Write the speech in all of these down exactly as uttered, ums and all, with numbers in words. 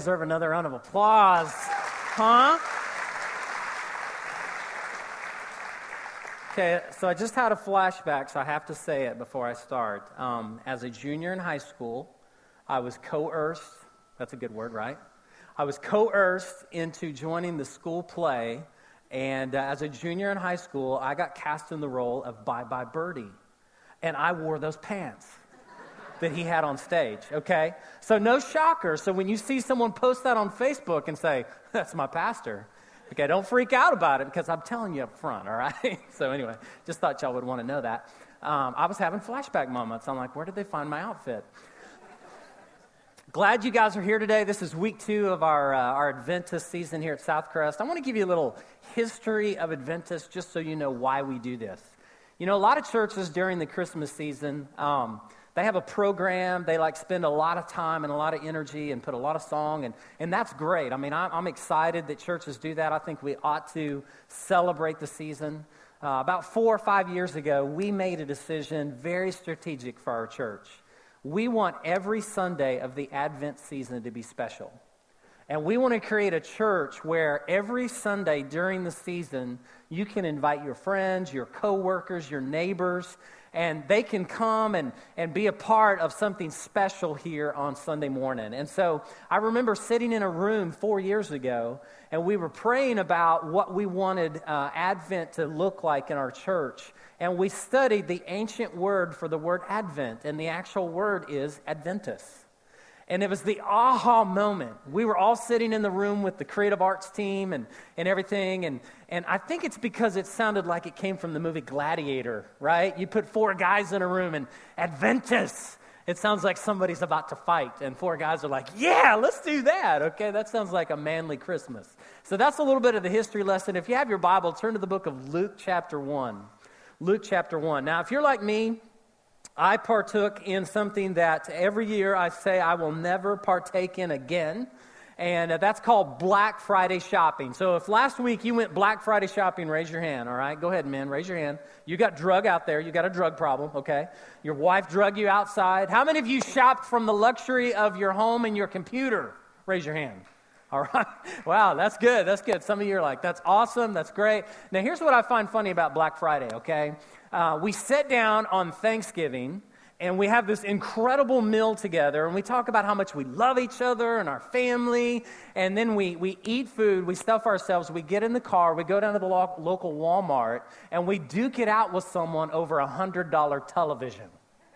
deserve another round of applause, huh? Okay, so I just had a flashback, so I have to say it before I start. Um, as a junior in high school, I was coerced, that's a good word, right? I was coerced into joining the school play, and uh, as a junior in high school, I got cast in the role of Bye Bye Birdie, and I wore those pants that he had on stage, okay? So no shocker, so when you see someone post that on Facebook and say, that's my pastor, okay, don't freak out about it because I'm telling you up front, all right? So anyway, just thought y'all would want to know that. Um, I was having flashback moments. I'm like, where did they find my outfit? Glad you guys are here today. This is week two of our uh, our Adventus season here at Southcrest. I want to give you a little history of Adventus just so you know why we do this. You know, a lot of churches during the Christmas season, um, they have a program. They like spend a lot of time and a lot of energy and put a lot of song, and, and that's great. I mean, I'm, I'm excited that churches do that. I think we ought to celebrate the season. Uh, about four or five years ago, we made a decision very strategic for our church. We want every Sunday of the Advent season to be special. And we want to create a church where every Sunday during the season, you can invite your friends, your coworkers, your neighbors, and they can come and, and be a part of something special here on Sunday morning. And so I remember sitting in a room four years ago, and we were praying about what we wanted uh, Advent to look like in our church. And we studied the ancient word for the word Advent, and the actual word is Adventus. And it was the aha moment. We were all sitting in the room with the creative arts team and, and everything. And, and I think it's because it sounded like it came from the movie Gladiator, right? You put four guys in a room and Adventus. It sounds like somebody's about to fight. And four guys are like, yeah, let's do that. Okay, that sounds like a manly Christmas. So that's a little bit of the history lesson. If you have your Bible, turn to the book of Luke chapter one. Luke chapter one. Now, if you're like me, I partook in something that every year I say I will never partake in again, and that's called Black Friday shopping. So if last week you went Black Friday shopping, raise your hand, all right? Go ahead, men, raise your hand. You got drug out there. You got a drug problem, okay? Your wife drug you outside. How many of you shopped from the luxury of your home and your computer? Raise your hand. All right. Wow, that's good. That's good. Some of you are like, that's awesome. That's great. Now, here's what I find funny about Black Friday, okay? Uh, we sit down on Thanksgiving, and we have this incredible meal together, and we talk about how much we love each other and our family, and then we, we eat food, we stuff ourselves, we get in the car, we go down to the lo- local Walmart, and we duke it out with someone over a one hundred dollars television.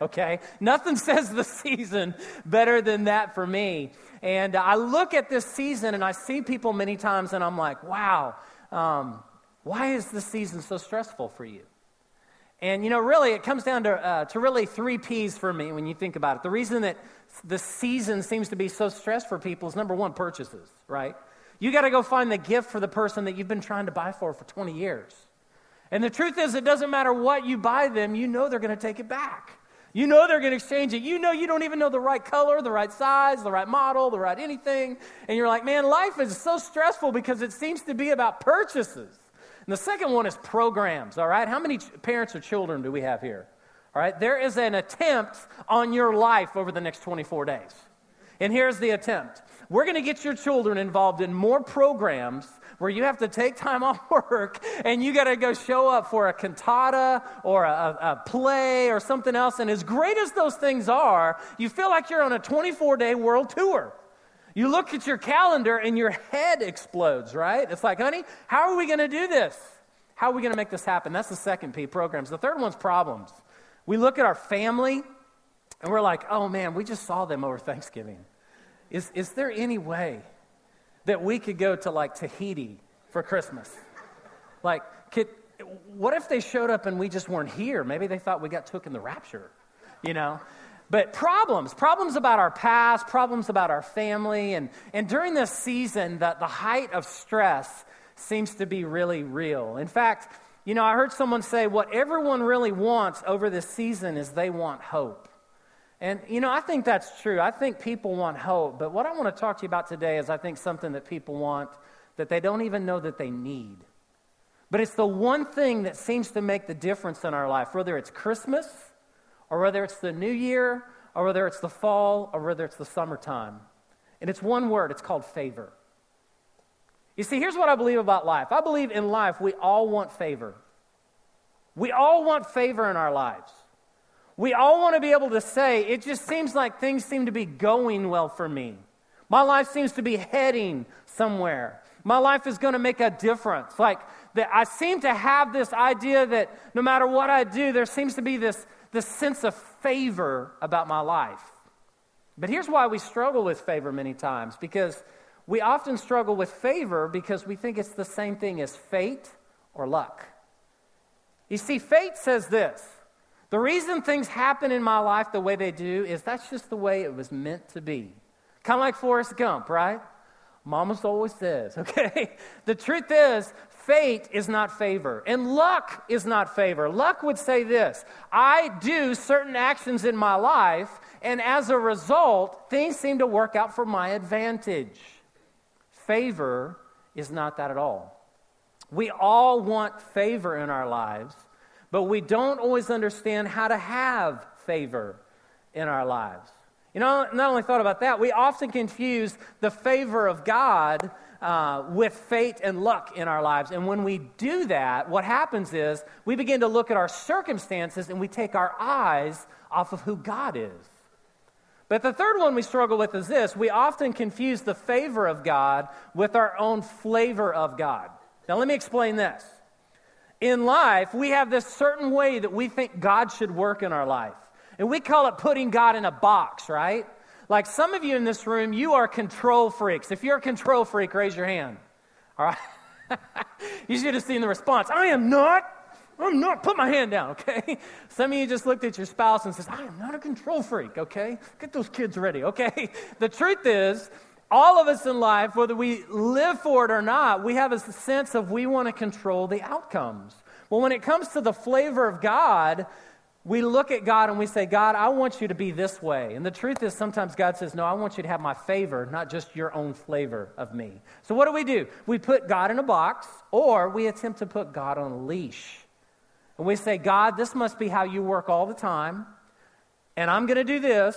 Okay, nothing says the season better than that for me. And I look at this season and I see people many times and I'm like, wow, um, why is this season so stressful for you? And, you know, really, it comes down to uh, to really three P's for me when you think about it. The reason that the season seems to be so stressed for people is, number one, purchases, right? You got to go find the gift for the person that you've been trying to buy for for twenty years. And the truth is, it doesn't matter what you buy them, you know they're going to take it back. You know they're going to exchange it. You know you don't even know the right color, the right size, the right model, the right anything. And you're like, man, life is so stressful because it seems to be about purchases. And the second one is programs, all right? How many ch- parents or children do we have here? All right, there is an attempt on your life over the next twenty-four days. And here's the attempt. We're going to get your children involved in more programs where you have to take time off work and you got to go show up for a cantata or a, a play or something else. And as great as those things are, you feel like you're on a twenty-four day world tour. You look at your calendar and your head explodes, right? It's like, honey, how are we going to do this? How are we going to make this happen? That's the second P, programs. The third one's problems. We look at our family and we're like, oh man, we just saw them over Thanksgiving. Is is there any way that we could go to like Tahiti for Christmas? Like, could, what if they showed up and we just weren't here? Maybe they thought we got took in the rapture, you know? But problems, problems about our past, problems about our family. And, and during this season, the, the height of stress seems to be really real. In fact, you know, I heard someone say what everyone really wants over this season is they want hope. And, you know, I think that's true. I think people want hope. But what I want to talk to you about today is I think something that people want that they don't even know that they need. But it's the one thing that seems to make the difference in our life, whether it's Christmas or whether it's the new year or whether it's the fall or whether it's the summertime. And it's one word. It's called favor. You see, here's what I believe about life. I believe in life we all want favor. We all want favor in our lives. We all want to be able to say, it just seems like things seem to be going well for me. My life seems to be heading somewhere. My life is going to make a difference. Like, that I seem to have this idea that no matter what I do, there seems to be this, this sense of favor about my life. But here's why we struggle with favor many times, because we often struggle with favor because we think it's the same thing as fate or luck. You see, fate says this: the reason things happen in my life the way they do is that's just the way it was meant to be. Kind of like Forrest Gump, right? Mama always says, okay? The truth is, fate is not favor, and luck is not favor. Luck would say this: I do certain actions in my life, and as a result, things seem to work out for my advantage. Favor is not that at all. We all want favor in our lives, but we don't always understand how to have favor in our lives. You know, not only thought about that, we often confuse the favor of God uh, with fate and luck in our lives. And when we do that, what happens is we begin to look at our circumstances and we take our eyes off of who God is. But the third one we struggle with is this: we often confuse the favor of God with our own flavor of God. Now, let me explain this. In life, we have this certain way that we think God should work in our life. And we call it putting God in a box, right? Like some of you in this room, you are control freaks. If you're a control freak, raise your hand. All right? You should have seen the response. I am not. I'm not. Put my hand down, okay? Some of you just looked at your spouse and says, I am not a control freak, okay? Get those kids ready, okay? The truth is, all of us in life, whether we live for it or not, we have a sense of we want to control the outcomes. Well, when it comes to the flavor of God, we look at God and we say, God, I want you to be this way. And the truth is sometimes God says, no, I want you to have my favor, not just your own flavor of me. So what do we do? We put God in a box, or we attempt to put God on a leash. And we say, God, this must be how you work all the time. And I'm going to do this.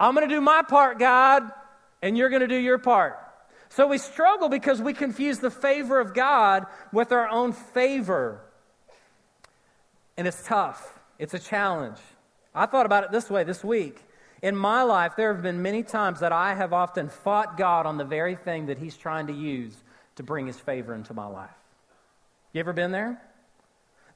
I'm going to do my part, God, and you're going to do your part. So we struggle because we confuse the favor of God with our own favor. And it's tough. It's a challenge. I thought about it this way this week. In my life, there have been many times that I have often fought God on the very thing that he's trying to use to bring his favor into my life. You ever been there?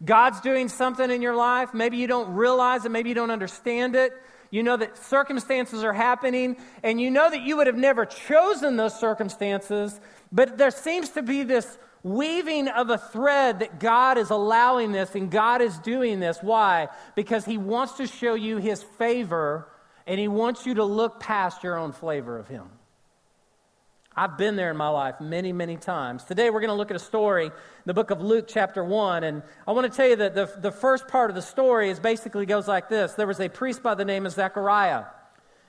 God's doing something in your life. Maybe you don't realize it. Maybe you don't understand it. You know that circumstances are happening, and you know that you would have never chosen those circumstances, but there seems to be this weaving of a thread that God is allowing this and God is doing this. Why? Because he wants to show you his favor, and he wants you to look past your own flavor of him. I've been there in my life many, many times. Today we're going to look at a story in the book of Luke chapter one, and I want to tell you that the, the first part of the story is basically goes like this. There was a priest by the name of Zechariah.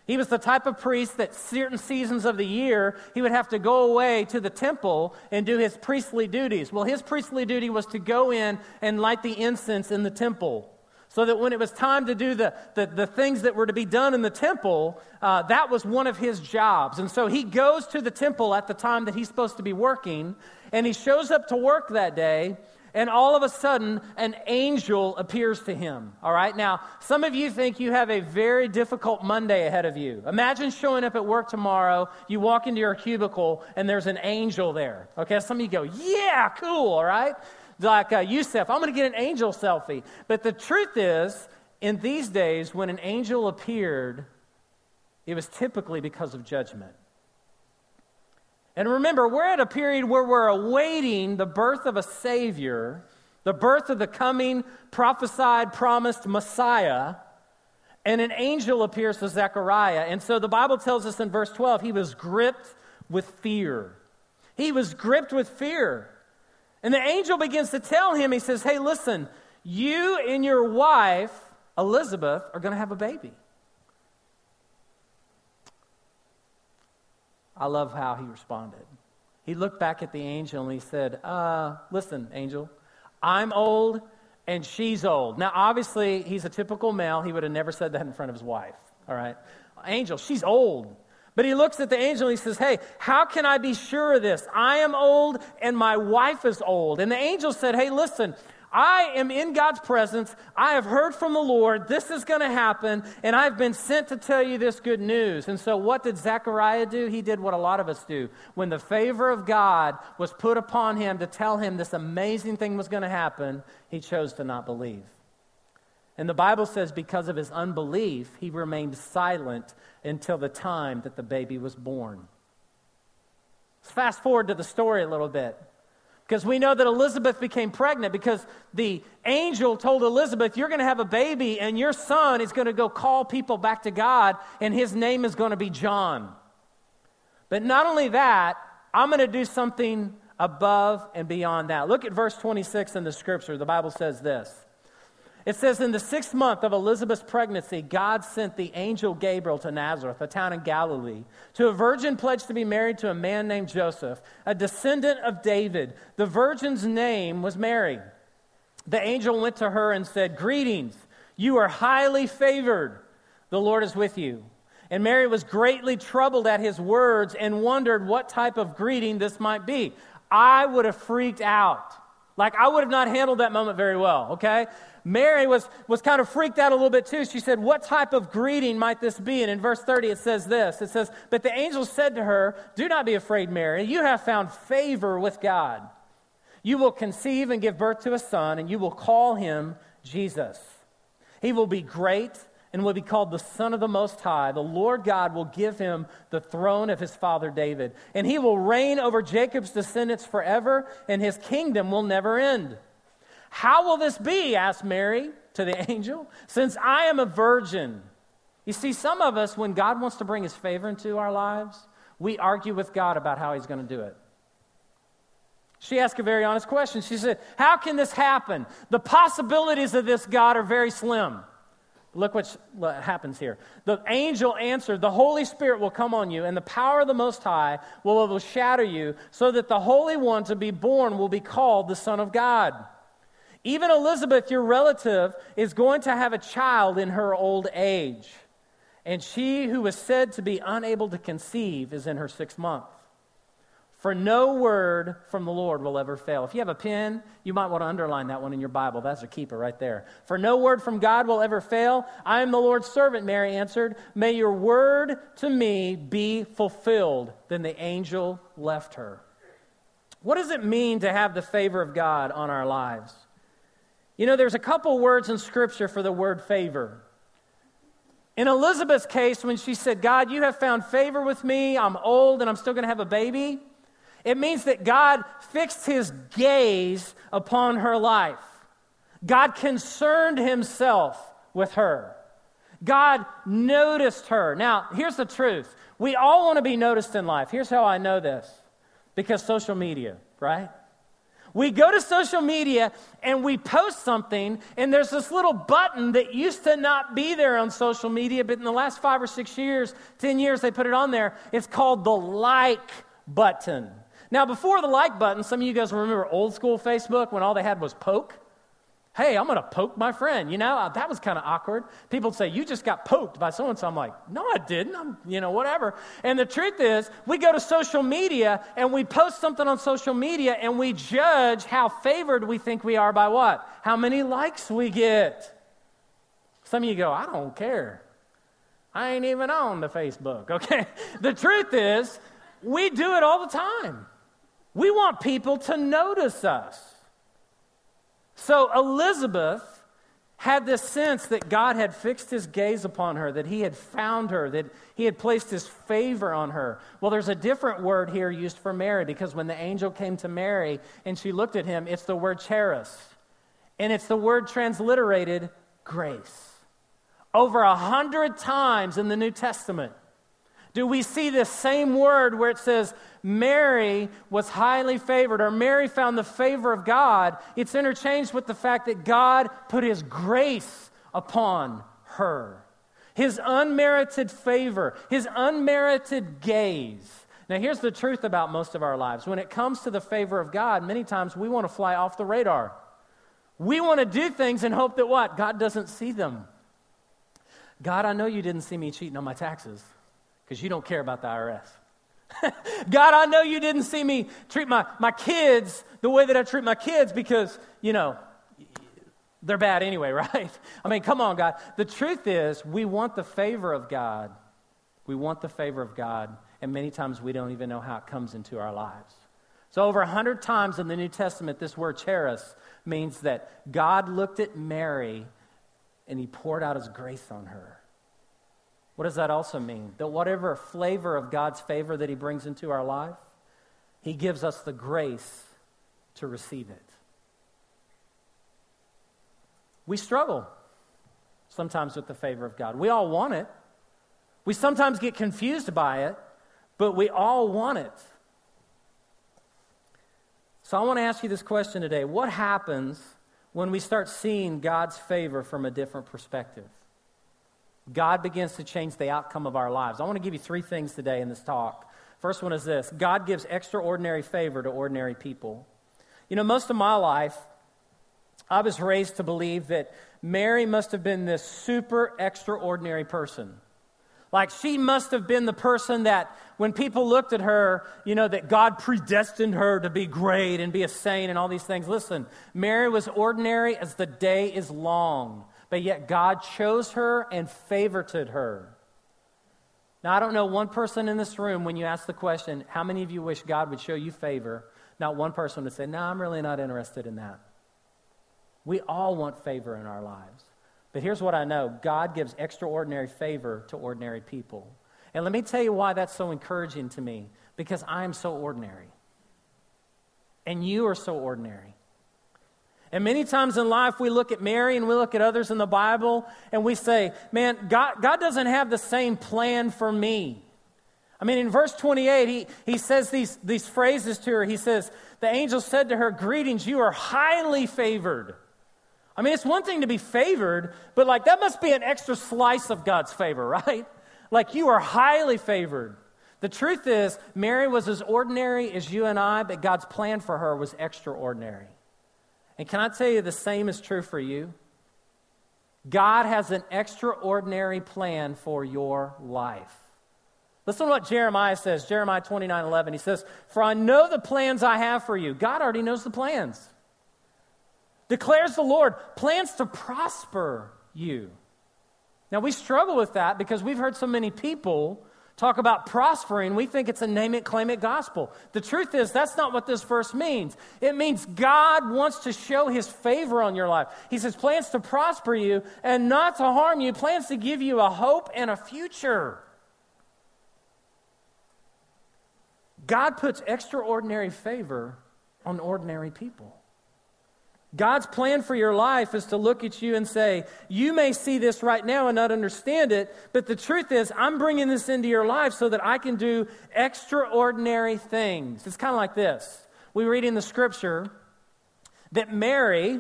He was the type of priest that certain seasons of the year, he would have to go away to the temple and do his priestly duties. Well, his priestly duty was to go in and light the incense in the temple, so that when it was time to do the, the, the things that were to be done in the temple, uh, that was one of his jobs. And so he goes to the temple at the time that he's supposed to be working, and he shows up to work that day. And all of a sudden, an angel appears to him, all right? Now, some of you think you have a very difficult Monday ahead of you. Imagine showing up at work tomorrow, you walk into your cubicle, and there's an angel there, okay? Some of you go, yeah, cool, all right? Like uh, Yusef, I'm going to get an angel selfie. But the truth is, in these days, when an angel appeared, it was typically because of judgment. And remember, we're at a period where we're awaiting the birth of a Savior, the birth of the coming, prophesied, promised Messiah, and an angel appears to Zechariah. And so the Bible tells us in verse twelve, he was gripped with fear. He was gripped with fear. And the angel begins to tell him, he says, hey, listen, you and your wife, Elizabeth, are going to have a baby. I love how he responded. He looked back at the angel and he said, uh, listen, angel, I'm old and she's old. Now, obviously, he's a typical male. He would have never said that in front of his wife, all right? Angel, she's old. But he looks at the angel and he says, hey, how can I be sure of this? I am old and my wife is old. And the angel said, hey, listen, I am in God's presence. I have heard from the Lord. This is going to happen, and I've been sent to tell you this good news. And so what did Zechariah do? He did what a lot of us do. When the favor of God was put upon him to tell him this amazing thing was going to happen, he chose to not believe. And the Bible says because of his unbelief, he remained silent until the time that the baby was born. Let's fast forward to the story a little bit. Because we know that Elizabeth became pregnant because the angel told Elizabeth, you're going to have a baby and your son is going to go call people back to God and his name is going to be John. But not only that, I'm going to do something above and beyond that. Look at verse twenty-six in the scripture. The Bible says this. It says, in the sixth month of Elizabeth's pregnancy, God sent the angel Gabriel to Nazareth, a town in Galilee, to a virgin pledged to be married to a man named Joseph, a descendant of David. The virgin's name was Mary. The angel went to her and said, greetings, you are highly favored. The Lord is with you. And Mary was greatly troubled at his words and wondered what type of greeting this might be. I would have freaked out. Like, I would have not handled that moment very well, okay? Mary was, was kind of freaked out a little bit too. She said, what type of greeting might this be? And in verse thirty, it says this. It says, but the angel said to her, do not be afraid, Mary. You have found favor with God. You will conceive and give birth to a son, and you will call him Jesus. He will be great and will be called the Son of the Most High. The Lord God will give him the throne of his father David, and he will reign over Jacob's descendants forever, and his kingdom will never end. How will this be, asked Mary to the angel, since I am a virgin? You see, some of us, when God wants to bring his favor into our lives, we argue with God about how he's going to do it. She asked a very honest question. She said, how can this happen? The possibilities of this, God, are very slim. Look what happens here. The angel answered, the Holy Spirit will come on you, and the power of the Most High will overshadow you, so that the Holy One to be born will be called the Son of God. Even Elizabeth, your relative, is going to have a child in her old age, and she who was said to be unable to conceive is in her sixth month. For no word from the Lord will ever fail. If you have a pen, you might want to underline that one in your Bible. That's a keeper right there. For no word from God will ever fail. I am the Lord's servant, Mary answered. May your word to me be fulfilled. Then the angel left her. What does it mean to have the favor of God on our lives? You know, there's a couple words in Scripture for the word favor. In Elizabeth's case, when she said, God, you have found favor with me, I'm old and I'm still going to have a baby, it means that God fixed his gaze upon her life. God concerned himself with her. God noticed her. Now, here's the truth. We all want to be noticed in life. Here's how I know this. Because social media, right? We go to social media and we post something, and there's this little button that used to not be there on social media, but in the last five or six years, ten years, they put it on there. It's called the like button. Now, before the like button, some of you guys remember old school Facebook when all they had was poke. Hey, I'm going to poke my friend. You know, that was kind of awkward. People would say, you just got poked by so-and-so. I'm like, no, I didn't. I'm, you know, whatever. And the truth is, we go to social media and we post something on social media and we judge how favored we think we are by what? How many likes we get. Some of you go, I don't care. I ain't even on the Facebook, okay? The truth is, we do it all the time. We want people to notice us. So Elizabeth had this sense that God had fixed his gaze upon her, that he had found her, that he had placed his favor on her. Well, there's a different word here used for Mary, because when the angel came to Mary and she looked at him, it's the word charis. And it's the word transliterated grace. Over a hundred times in the New Testament do we see this same word where it says Mary was highly favored, or Mary found the favor of God. It's interchanged with the fact that God put his grace upon her. His unmerited favor, his unmerited gaze. Now, here's the truth about most of our lives. When it comes to the favor of God, many times we want to fly off the radar. We want to do things and hope that what? God doesn't see them. God, I know you didn't see me cheating on my taxes. because you don't care about the I R S. God, I know you didn't see me treat my, my kids the way that I treat my kids because, you know, they're bad anyway, right? I mean, come on, God. The truth is, we want the favor of God. We want the favor of God, and many times we don't even know how it comes into our lives. So over one hundred times in the New Testament, this word charis means that God looked at Mary and he poured out his grace on her. What does that also mean? That whatever flavor of God's favor that he brings into our life, he gives us the grace to receive it. We struggle sometimes with the favor of God. We all want it. We sometimes get confused by it, but we all want it. So I want to ask you this question today. What happens when we start seeing God's favor from a different perspective? God begins to change the outcome of our lives. I want to give you three things today in this talk. First one is this. God gives extraordinary favor to ordinary people. You know, most of my life, I was raised to believe that Mary must have been this super extraordinary person. Like, she must have been the person that when people looked at her, you know, that God predestined her to be great and be a saint and all these things. Listen, Mary was ordinary as the day is long, but yet God chose her and favorited her. Now, I don't know one person in this room, when you ask the question, how many of you wish God would show you favor? Not one person would say, no, I'm really not interested in that. We all want favor in our lives. But here's what I know. God gives extraordinary favor to ordinary people. And let me tell you why that's so encouraging to me. Because I am so ordinary. And you are so ordinary. And many times in life, we look at Mary and we look at others in the Bible and we say, man, God, God doesn't have the same plan for me. I mean, in verse twenty-eight, he, he says these, these phrases to her. He says, the angel said to her, greetings, you are highly favored. I mean, it's one thing to be favored, but like that must be an extra slice of God's favor, right? Like, you are highly favored. The truth is, Mary was as ordinary as you and I, but God's plan for her was extraordinary. And can I tell you, the same is true for you? God has an extraordinary plan for your life. Listen to what Jeremiah says, Jeremiah twenty-nine eleven. He says, for I know the plans I have for you. God already knows the plans. Declares the Lord, plans to prosper you. Now, we struggle with that because we've heard so many people talk about prospering, we think it's a name it, claim it gospel. The truth is, that's not what this verse means. It means God wants to show his favor on your life. He says, plans to prosper you and not to harm you, plans to give you a hope and a future. God puts extraordinary favor on ordinary people. God's plan for your life is to look at you and say, you may see this right now and not understand it, but the truth is, I'm bringing this into your life so that I can do extraordinary things. It's kind of like this. We read in the scripture that Mary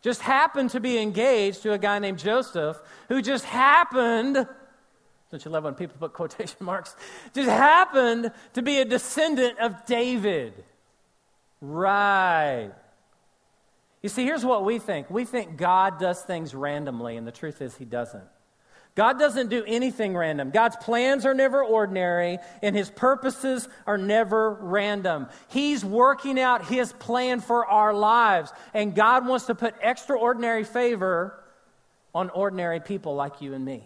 just happened to be engaged to a guy named Joseph, who just happened, don't you love when people put quotation marks, just happened to be a descendant of David. Right. You see, here's what we think. We think God does things randomly, and the truth is, he doesn't. God doesn't do anything random. God's plans are never ordinary, and his purposes are never random. He's working out his plan for our lives, and God wants to put extraordinary favor on ordinary people like you and me.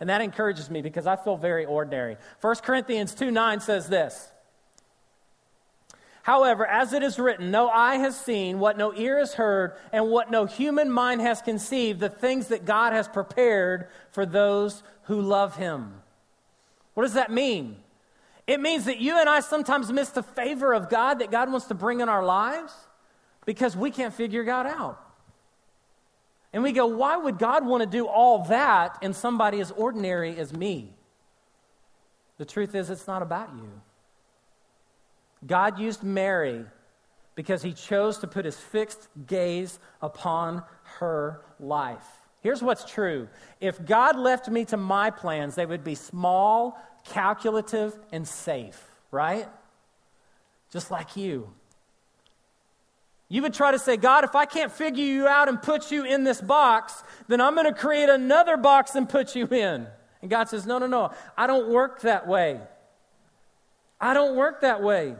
And that encourages me because I feel very ordinary. First Corinthians two nine says this. However, as it is written, no eye has seen, what no ear has heard, and what no human mind has conceived, the things that God has prepared for those who love him. What does that mean? It means that you and I sometimes miss the favor of God that God wants to bring in our lives because we can't figure God out. And we go, why would God want to do all that in somebody as ordinary as me? The truth is, it's not about you. God used Mary because he chose to put his fixed gaze upon her life. Here's what's true. If God left me to my plans, they would be small, calculative, and safe, right? Just like you. You would try to say, God, if I can't figure you out and put you in this box, then I'm going to create another box and put you in. And God says, no, no, no, I don't work that way. I don't work that way.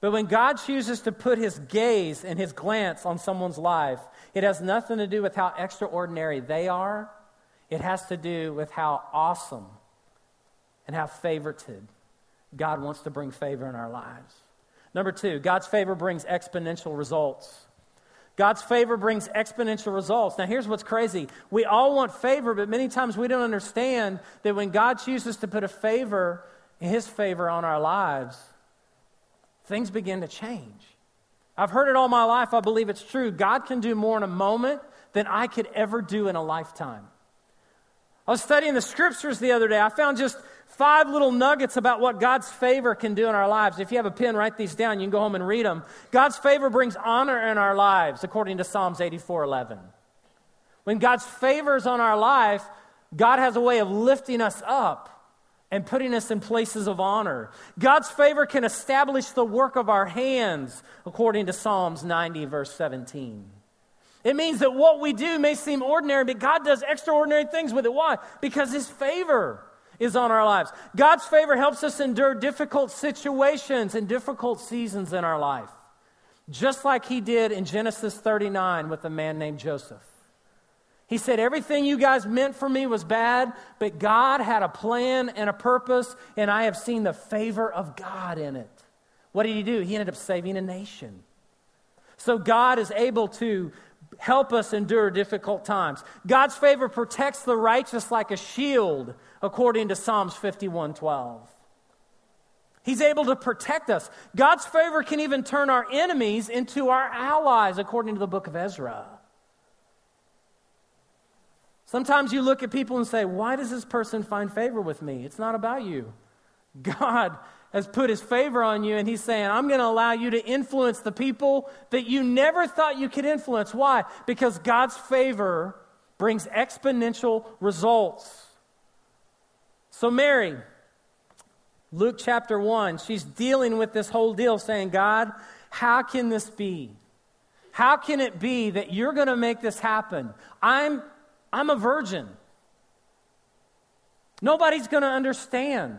But when God chooses to put his gaze and his glance on someone's life, it has nothing to do with how extraordinary they are. It has to do with how awesome and how favorited God wants to bring favor in our lives. Number two, God's favor brings exponential results. God's favor brings exponential results. Now, here's what's crazy. We all want favor, but many times we don't understand that when God chooses to put a favor, his favor on our lives, things begin to change. I've heard it all my life. I believe it's true. God can do more in a moment than I could ever do in a lifetime. I was studying the scriptures the other day. I found just five little nuggets about what God's favor can do in our lives. If you have a pen, write these down. You can go home and read them. God's favor brings honor in our lives, according to Psalms eighty-four eleven. When God's favor is on our life, God has a way of lifting us up and putting us in places of honor. God's favor can establish the work of our hands, according to Psalms ninety, verse seventeen. It means that what we do may seem ordinary, but God does extraordinary things with it. Why? Because his favor is on our lives. God's favor helps us endure difficult situations and difficult seasons in our life, just like he did in Genesis thirty-nine with a man named Joseph. He said, everything you guys meant for me was bad, but God had a plan and a purpose, and I have seen the favor of God in it. What did he do? He ended up saving a nation. So God is able to help us endure difficult times. God's favor protects the righteous like a shield, according to Psalms fifty-one twelve. He's able to protect us. God's favor can even turn our enemies into our allies, according to the book of Ezra. Sometimes you look at people and say, why does this person find favor with me? It's not about you. God has put his favor on you, and he's saying, I'm going to allow you to influence the people that you never thought you could influence. Why? Because God's favor brings exponential results. So Mary, Luke chapter one, she's dealing with this whole deal saying, God, how can this be? How can it be that you're going to make this happen? I'm, I'm a virgin. Nobody's going to understand.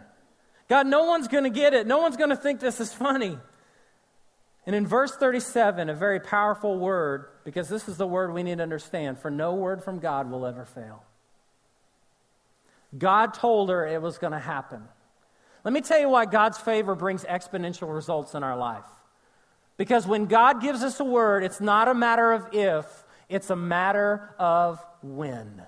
God, no one's going to get it. No one's going to think this is funny. And in verse thirty-seven, a very powerful word, because this is the word we need to understand, for no word from God will ever fail. God told her it was going to happen. Let me tell you why God's favor brings exponential results in our life. Because when God gives us a word, it's not a matter of if, it's a matter of when.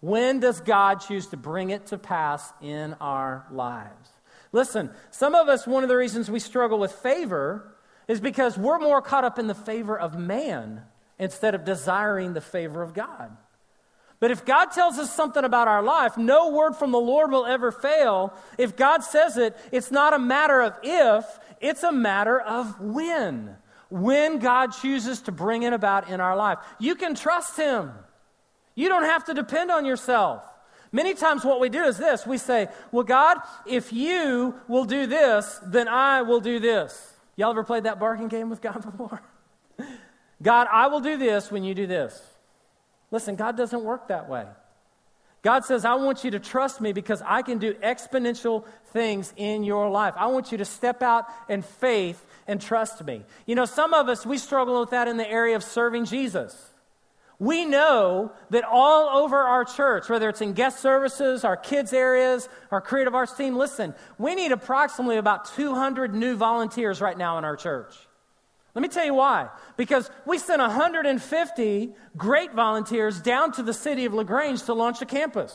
When does God choose to bring it to pass in our lives? Listen, some of us, one of the reasons we struggle with favor is because we're more caught up in the favor of man instead of desiring the favor of God. But if God tells us something about our life, no word from the Lord will ever fail. If God says it, it's not a matter of if, it's a matter of when. When God chooses to bring it about in our life. You can trust him. You don't have to depend on yourself. Many times what we do is this. We say, well, God, if you will do this, then I will do this. Y'all ever played that bargain game with God before? God, I will do this when you do this. Listen, God doesn't work that way. God says, I want you to trust me because I can do exponential things in your life. I want you to step out in faith and trust me. You know, some of us, we struggle with that in the area of serving Jesus. We know that all over our church, whether it's in guest services, our kids areas, our creative arts team, listen, we need approximately about two hundred new volunteers right now in our church. Let me tell you why. Because we sent one hundred fifty great volunteers down to the city of LaGrange to launch a campus.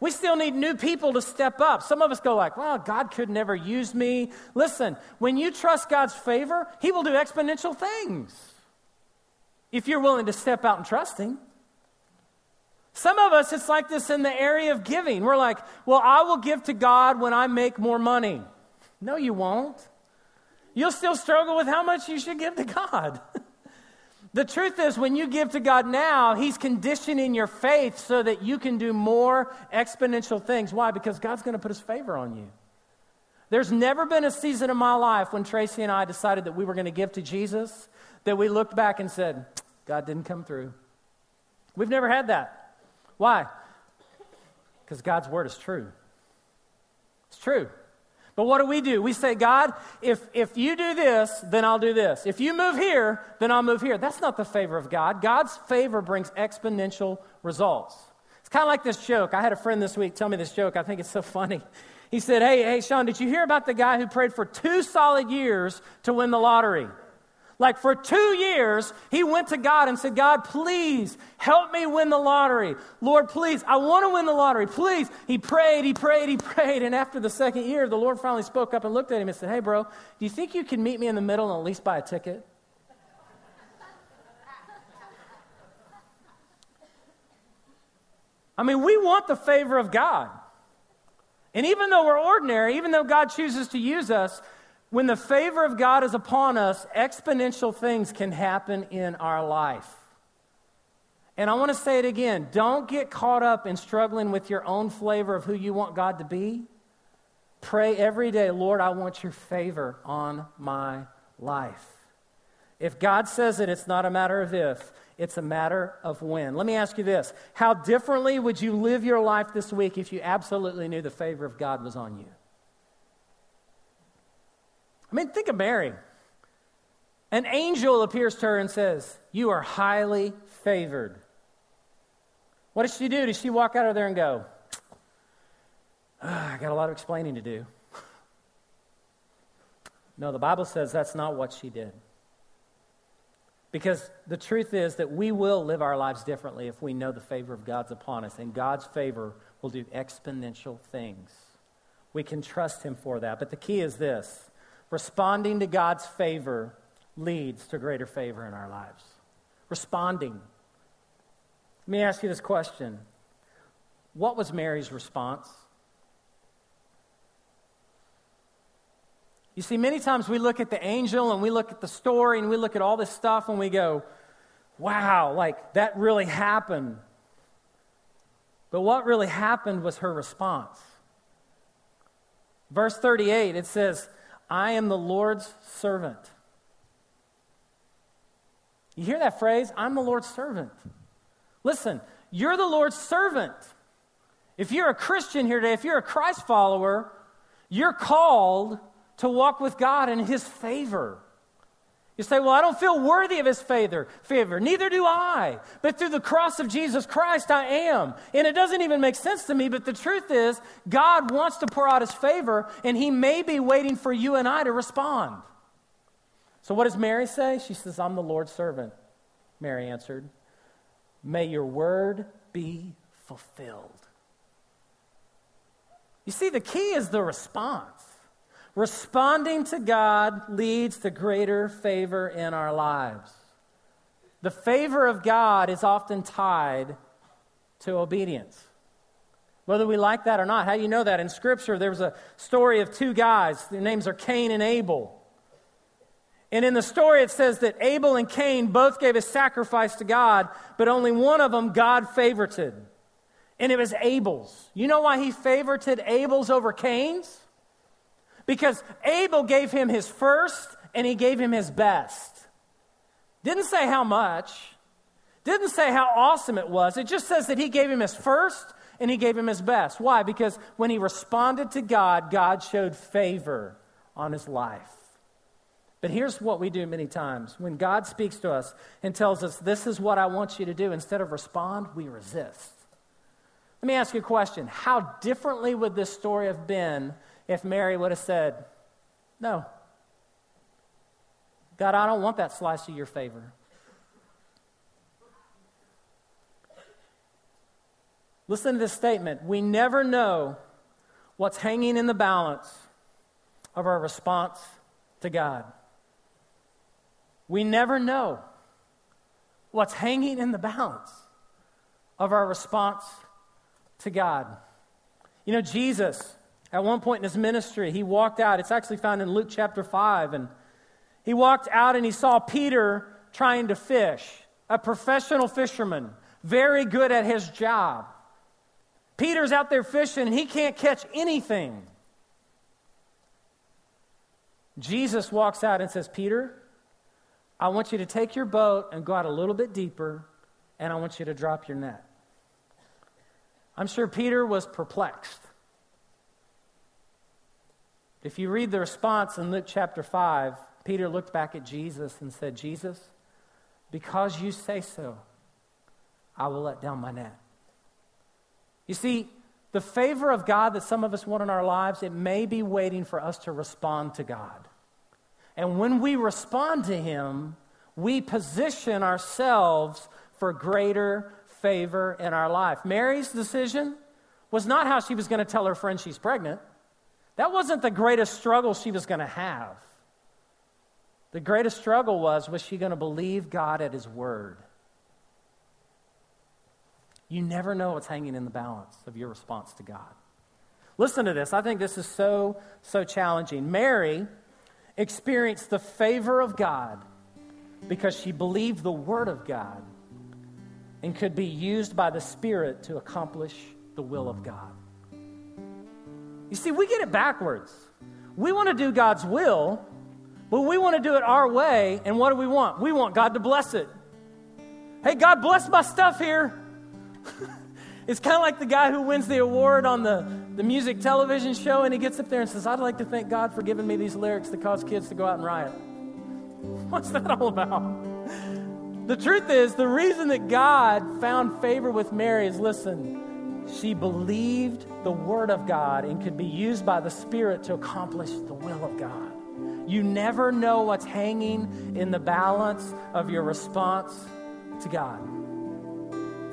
We still need new people to step up. Some of us go like, well, God could never use me. Listen, when you trust God's favor, he will do exponential things. If you're willing to step out and trust him. Some of us, it's like this in the area of giving. We're like, well, I will give to God when I make more money. No, you won't. You'll still struggle with how much you should give to God. The truth is, when you give to God now, he's conditioning your faith so that you can do more exponential things. Why? Because God's going to put his favor on you. There's never been a season in my life when Tracy and I decided that we were going to give to Jesus that we looked back and said, God didn't come through. We've never had that. Why? because God's word is true. It's true. But what do we do? We say, God, if if you do this, then I'll do this. If you move here, then I'll move here. That's not the favor of God. God's favor brings exponential results. It's kind of like this joke. I had a friend this week tell me this joke. I think it's so funny. He said, hey, hey, Sean, did you hear about the guy who prayed for two solid years to win the lottery? Like for two years, he went to God and said, God, please help me win the lottery. Lord, please, I want to win the lottery. Please. He prayed, he prayed, he prayed. And after the second year, the Lord finally spoke up and looked at him and said, hey, bro, do you think you can meet me in the middle and at least buy a ticket? I mean, we want the favor of God. And even though we're ordinary, even though God chooses to use us, when the favor of God is upon us, exponential things can happen in our life. And I want to say it again. Don't get caught up in struggling with your own flavor of who you want God to be. Pray every day, Lord, I want your favor on my life. If God says it, it's not a matter of if. It's a matter of when. Let me ask you this. How differently would you live your life this week if you absolutely knew the favor of God was on you? I mean, think of Mary. An angel appears to her and says, you are highly favored. What does she do? Does she walk out of there and go, oh, I got a lot of explaining to do? No, the Bible says that's not what she did. Because the truth is that we will live our lives differently if we know the favor of God's upon us, and God's favor will do exponential things. We can trust him for that. But the key is this. Responding to God's favor leads to greater favor in our lives. Responding. Let me ask you this question. What was Mary's response? You see, many times we look at the angel and we look at the story and we look at all this stuff and we go, wow, like that really happened. But what really happened was her response. Verse thirty-eight, it says, I am the Lord's servant. You hear that phrase? I'm the Lord's servant. Listen, you're the Lord's servant. If you're a Christian here today, if you're a Christ follower, you're called to walk with God in his favor. You say, well, I don't feel worthy of his favor. favor. Neither do I. But through the cross of Jesus Christ, I am. And it doesn't even make sense to me. But the truth is, God wants to pour out his favor, and he may be waiting for you and I to respond. So what does Mary say? She says, I'm the Lord's servant. Mary answered, may your word be fulfilled. You see, the key is the response. Responding to God leads to greater favor in our lives. The favor of God is often tied to obedience. Whether we like that or not, how do you know that? In Scripture, there was a story of two guys. Their names are Cain and Abel. And in the story, it says that Abel and Cain both gave a sacrifice to God, but only one of them God favorited. And it was Abel's. You know why he favorited Abel's over Cain's? Because Abel gave him his first and he gave him his best. Didn't say how much. Didn't say how awesome it was. It just says that he gave him his first and he gave him his best. Why? Because when he responded to God, God showed favor on his life. But here's what we do many times. When God speaks to us and tells us, this is what I want you to do, instead of respond, we resist. Let me ask you a question. How differently would this story have been if Mary would have said, no, God, I don't want that slice of your favor? Listen to this statement. We never know what's hanging in the balance of our response to God. We never know what's hanging in the balance of our response to God. You know, Jesus, at one point in his ministry, he walked out. It's actually found in Luke chapter five. And he walked out and he saw Peter trying to fish, a professional fisherman, very good at his job. Peter's out there fishing and he can't catch anything. Jesus walks out and says, Peter, I want you to take your boat and go out a little bit deeper, and I want you to drop your net. I'm sure Peter was perplexed. If you read the response in Luke chapter five, Peter looked back at Jesus and said, Jesus, because you say so, I will let down my net. You see, the favor of God that some of us want in our lives, it may be waiting for us to respond to God. And when we respond to Him, we position ourselves for greater favor in our life. Mary's decision was not how she was going to tell her friend she's pregnant. That wasn't the greatest struggle she was going to have. The greatest struggle was, was she going to believe God at His word? You never know what's hanging in the balance of your response to God. Listen to this. I think this is so, so challenging. Mary experienced the favor of God because she believed the word of God and could be used by the Spirit to accomplish the will of God. You see, we get it backwards. We want to do God's will, but we want to do it our way. And what do we want? We want God to bless it. Hey, God, bless my stuff here. It's kind of like the guy who wins the award on the, the music television show, and he gets up there and says, I'd like to thank God for giving me these lyrics that cause kids to go out and riot. What's that all about? The truth is, the reason that God found favor with Mary is, listen, she believed the word of God and could be used by the Spirit to accomplish the will of God. You never know what's hanging in the balance of your response to God.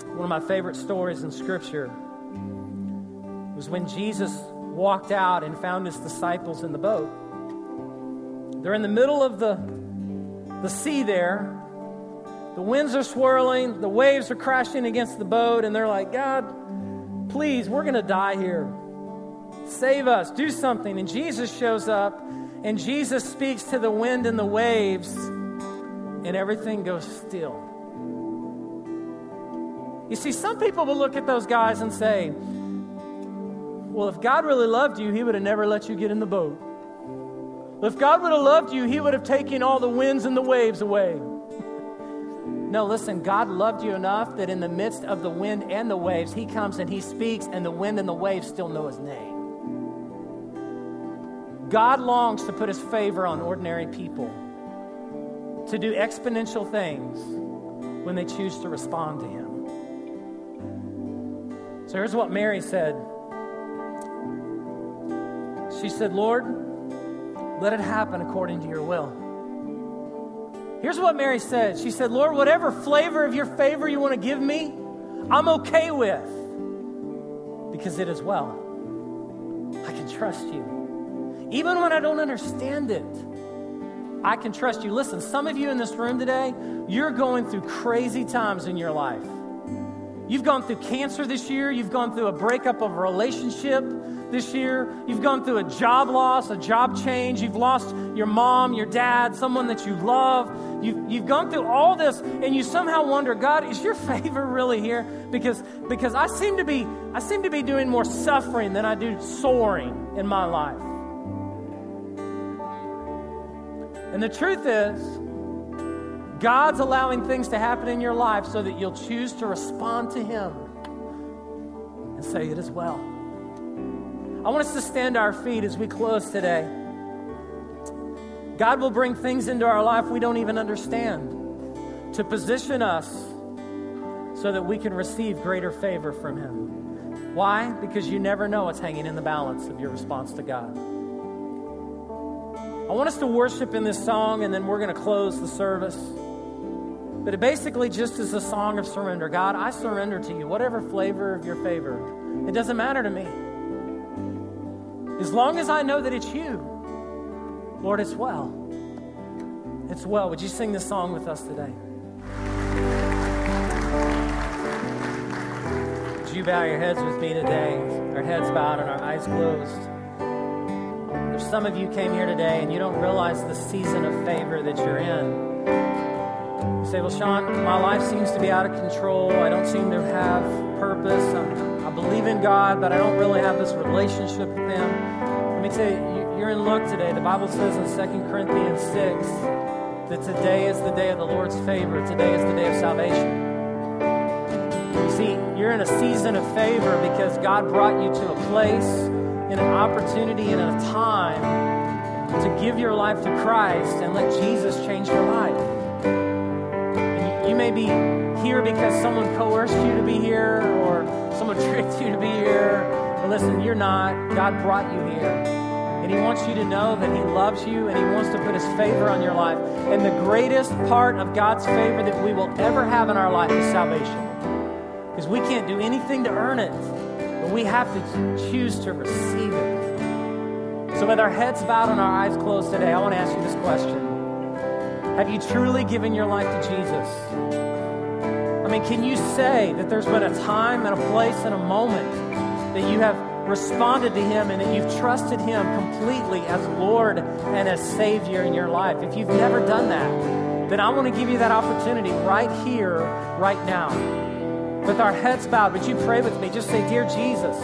One of my favorite stories in Scripture was when Jesus walked out and found His disciples in the boat. They're in the middle of the, the sea there. The winds are swirling. The waves are crashing against the boat. And they're like, God, please, we're going to die here. Save us. Do something. And Jesus shows up. And Jesus speaks to the wind and the waves. And everything goes still. You see, some people will look at those guys and say, well, if God really loved you, He would have never let you get in the boat. If God would have loved you, He would have taken all the winds and the waves away. No, listen, God loved you enough that in the midst of the wind and the waves, He comes and He speaks, and the wind and the waves still know His name. God longs to put His favor on ordinary people to do exponential things when they choose to respond to Him. So here's what Mary said. She said, Lord, let it happen according to your will. Here's what Mary said. She said, Lord, whatever flavor of your favor you want to give me, I'm okay with, because it is well. I can trust you. Even when I don't understand it, I can trust you. Listen, some of you in this room today, you're going through crazy times in your life. You've gone through cancer this year. You've gone through a breakup of a relationship this year. You've gone through a job loss, a job change. You've lost your mom, your dad, someone that you love. You've, you've gone through all this, and you somehow wonder, God, is your favor really here? Because, because I seem to be, I seem to be doing more suffering than I do soaring in my life. And the truth is, God's allowing things to happen in your life so that you'll choose to respond to Him and say it is well. I want us to stand to our feet as we close today. God will bring things into our life we don't even understand to position us so that we can receive greater favor from Him. Why? Because you never know what's hanging in the balance of your response to God. I want us to worship in this song, and then we're going to close the service. But it basically just is a song of surrender. God, I surrender to you, whatever flavor of your favor. It doesn't matter to me. As long as I know that it's you, Lord, it's well. It's well. Would you sing this song with us today? Would you bow your heads with me today? Our heads bowed and our eyes closed. There's some of you came here today and you don't realize the season of favor that you're in. You say, well, Sean, my life seems to be out of control. I don't seem to have purpose. I, I believe in God, but I don't really have this relationship with Him. Let me tell you, you're in luck today. The Bible says in Second Corinthians six that today is the day of the Lord's favor. Today is the day of salvation. see, you're in a season of favor because God brought you to a place and an opportunity and a time to give your life to Christ and let Jesus change your life. And you, you may be here because someone coerced you to be here or someone tricked you to be here. But listen, you're not. God brought you here. And He wants you to know that He loves you and He wants to put His favor on your life. And the greatest part of God's favor that we will ever have in our life is salvation. Because we can't do anything to earn it, but we have to choose to receive it. So with our heads bowed and our eyes closed today, I want to ask you this question. Have you truly given your life to Jesus? I mean, can you say that there's been a time and a place and a moment that you have responded to Him and that you've trusted Him completely as Lord and as Savior in your life? If you've never done that, then I want to give you that opportunity right here, right now. With our heads bowed, would you pray with me? Just say, "Dear Jesus,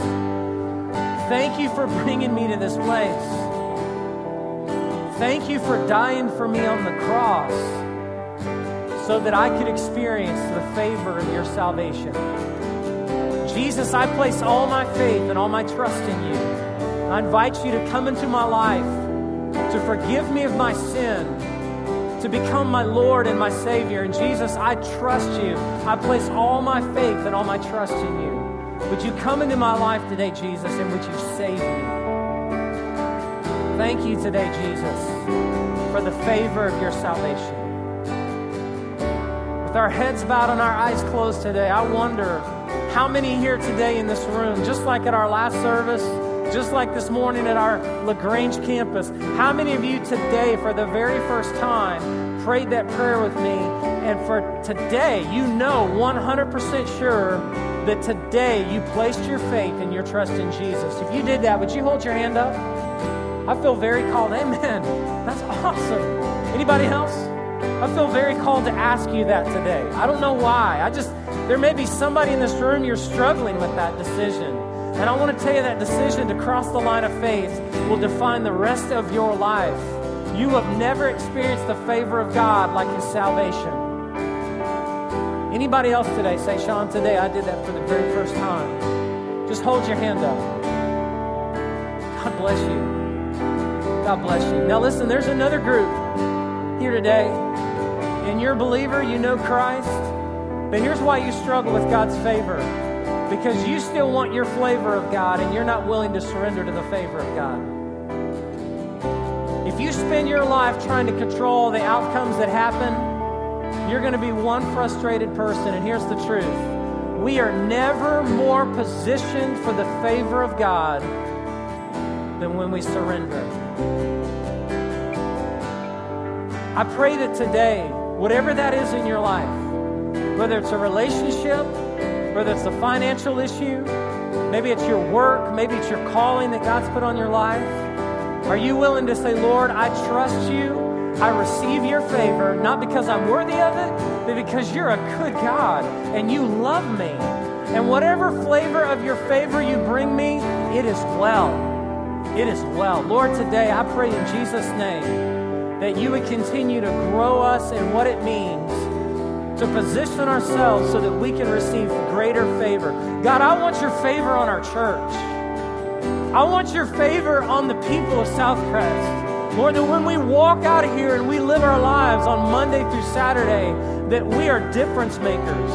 thank you for bringing me to this place. Thank you for dying for me on the cross so that I could experience the favor of your salvation. Jesus, I place all my faith and all my trust in you. I invite you to come into my life, to forgive me of my sin, to become my Lord and my Savior. And Jesus, I trust you. I place all my faith and all my trust in you. Would you come into my life today, Jesus, and would you save me? Thank you today, Jesus, for the favor of your salvation." With our heads bowed and our eyes closed today, I wonder how many here today in this room, just like at our last service, just like this morning at our LaGrange campus, how many of you today for the very first time prayed that prayer with me, and for today you know one hundred percent sure that today you placed your faith and your trust in Jesus? If you did that, would you hold your hand up? I feel very called. Amen. That's awesome. Anybody else? I feel very called to ask you that today. I don't know why. I just, there may be somebody in this room, you're struggling with that decision. And I want to tell you that decision to cross the line of faith will define the rest of your life. You have never experienced the favor of God like His salvation. Anybody else today say, "Sean, today I did that for the very first time"? Just hold your hand up. God bless you. God bless you. Now listen, there's another group here today, and you're a believer, you know Christ, but here's why you struggle with God's favor: because you still want your flavor of God and you're not willing to surrender to the favor of God. If you spend your life trying to control the outcomes that happen, you're going to be one frustrated person. And here's the truth: we are never more positioned for the favor of God than when we surrender. I pray that today, whatever that is in your life, whether it's a relationship, whether it's a financial issue, maybe it's your work, maybe it's your calling that God's put on your life, are you willing to say, "Lord, I trust you, I receive your favor, not because I'm worthy of it, but because you're a good God and you love me. And whatever flavor of your favor you bring me, it is well. It is well." Lord, today I pray in Jesus' name that you would continue to grow us in what it means to position ourselves so that we can receive greater favor. God, I want your favor on our church. I want your favor on the people of Southcrest. Lord, that when we walk out of here and we live our lives on Monday through Saturday, that we are difference makers,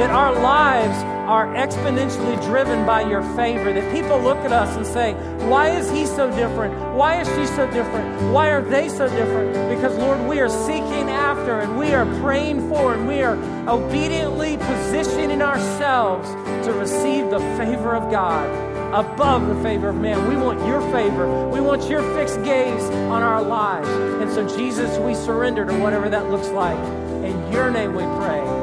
that our lives are exponentially driven by your favor, that people look at us and say, "Why is he so different? Why is she so different? Why are they so different?" Because, Lord, we are seeking after and we are praying for and we are obediently positioning ourselves to receive the favor of God above the favor of man. We want your favor. We want your fixed gaze on our lives. And so, Jesus, we surrender to whatever that looks like. In your name we pray.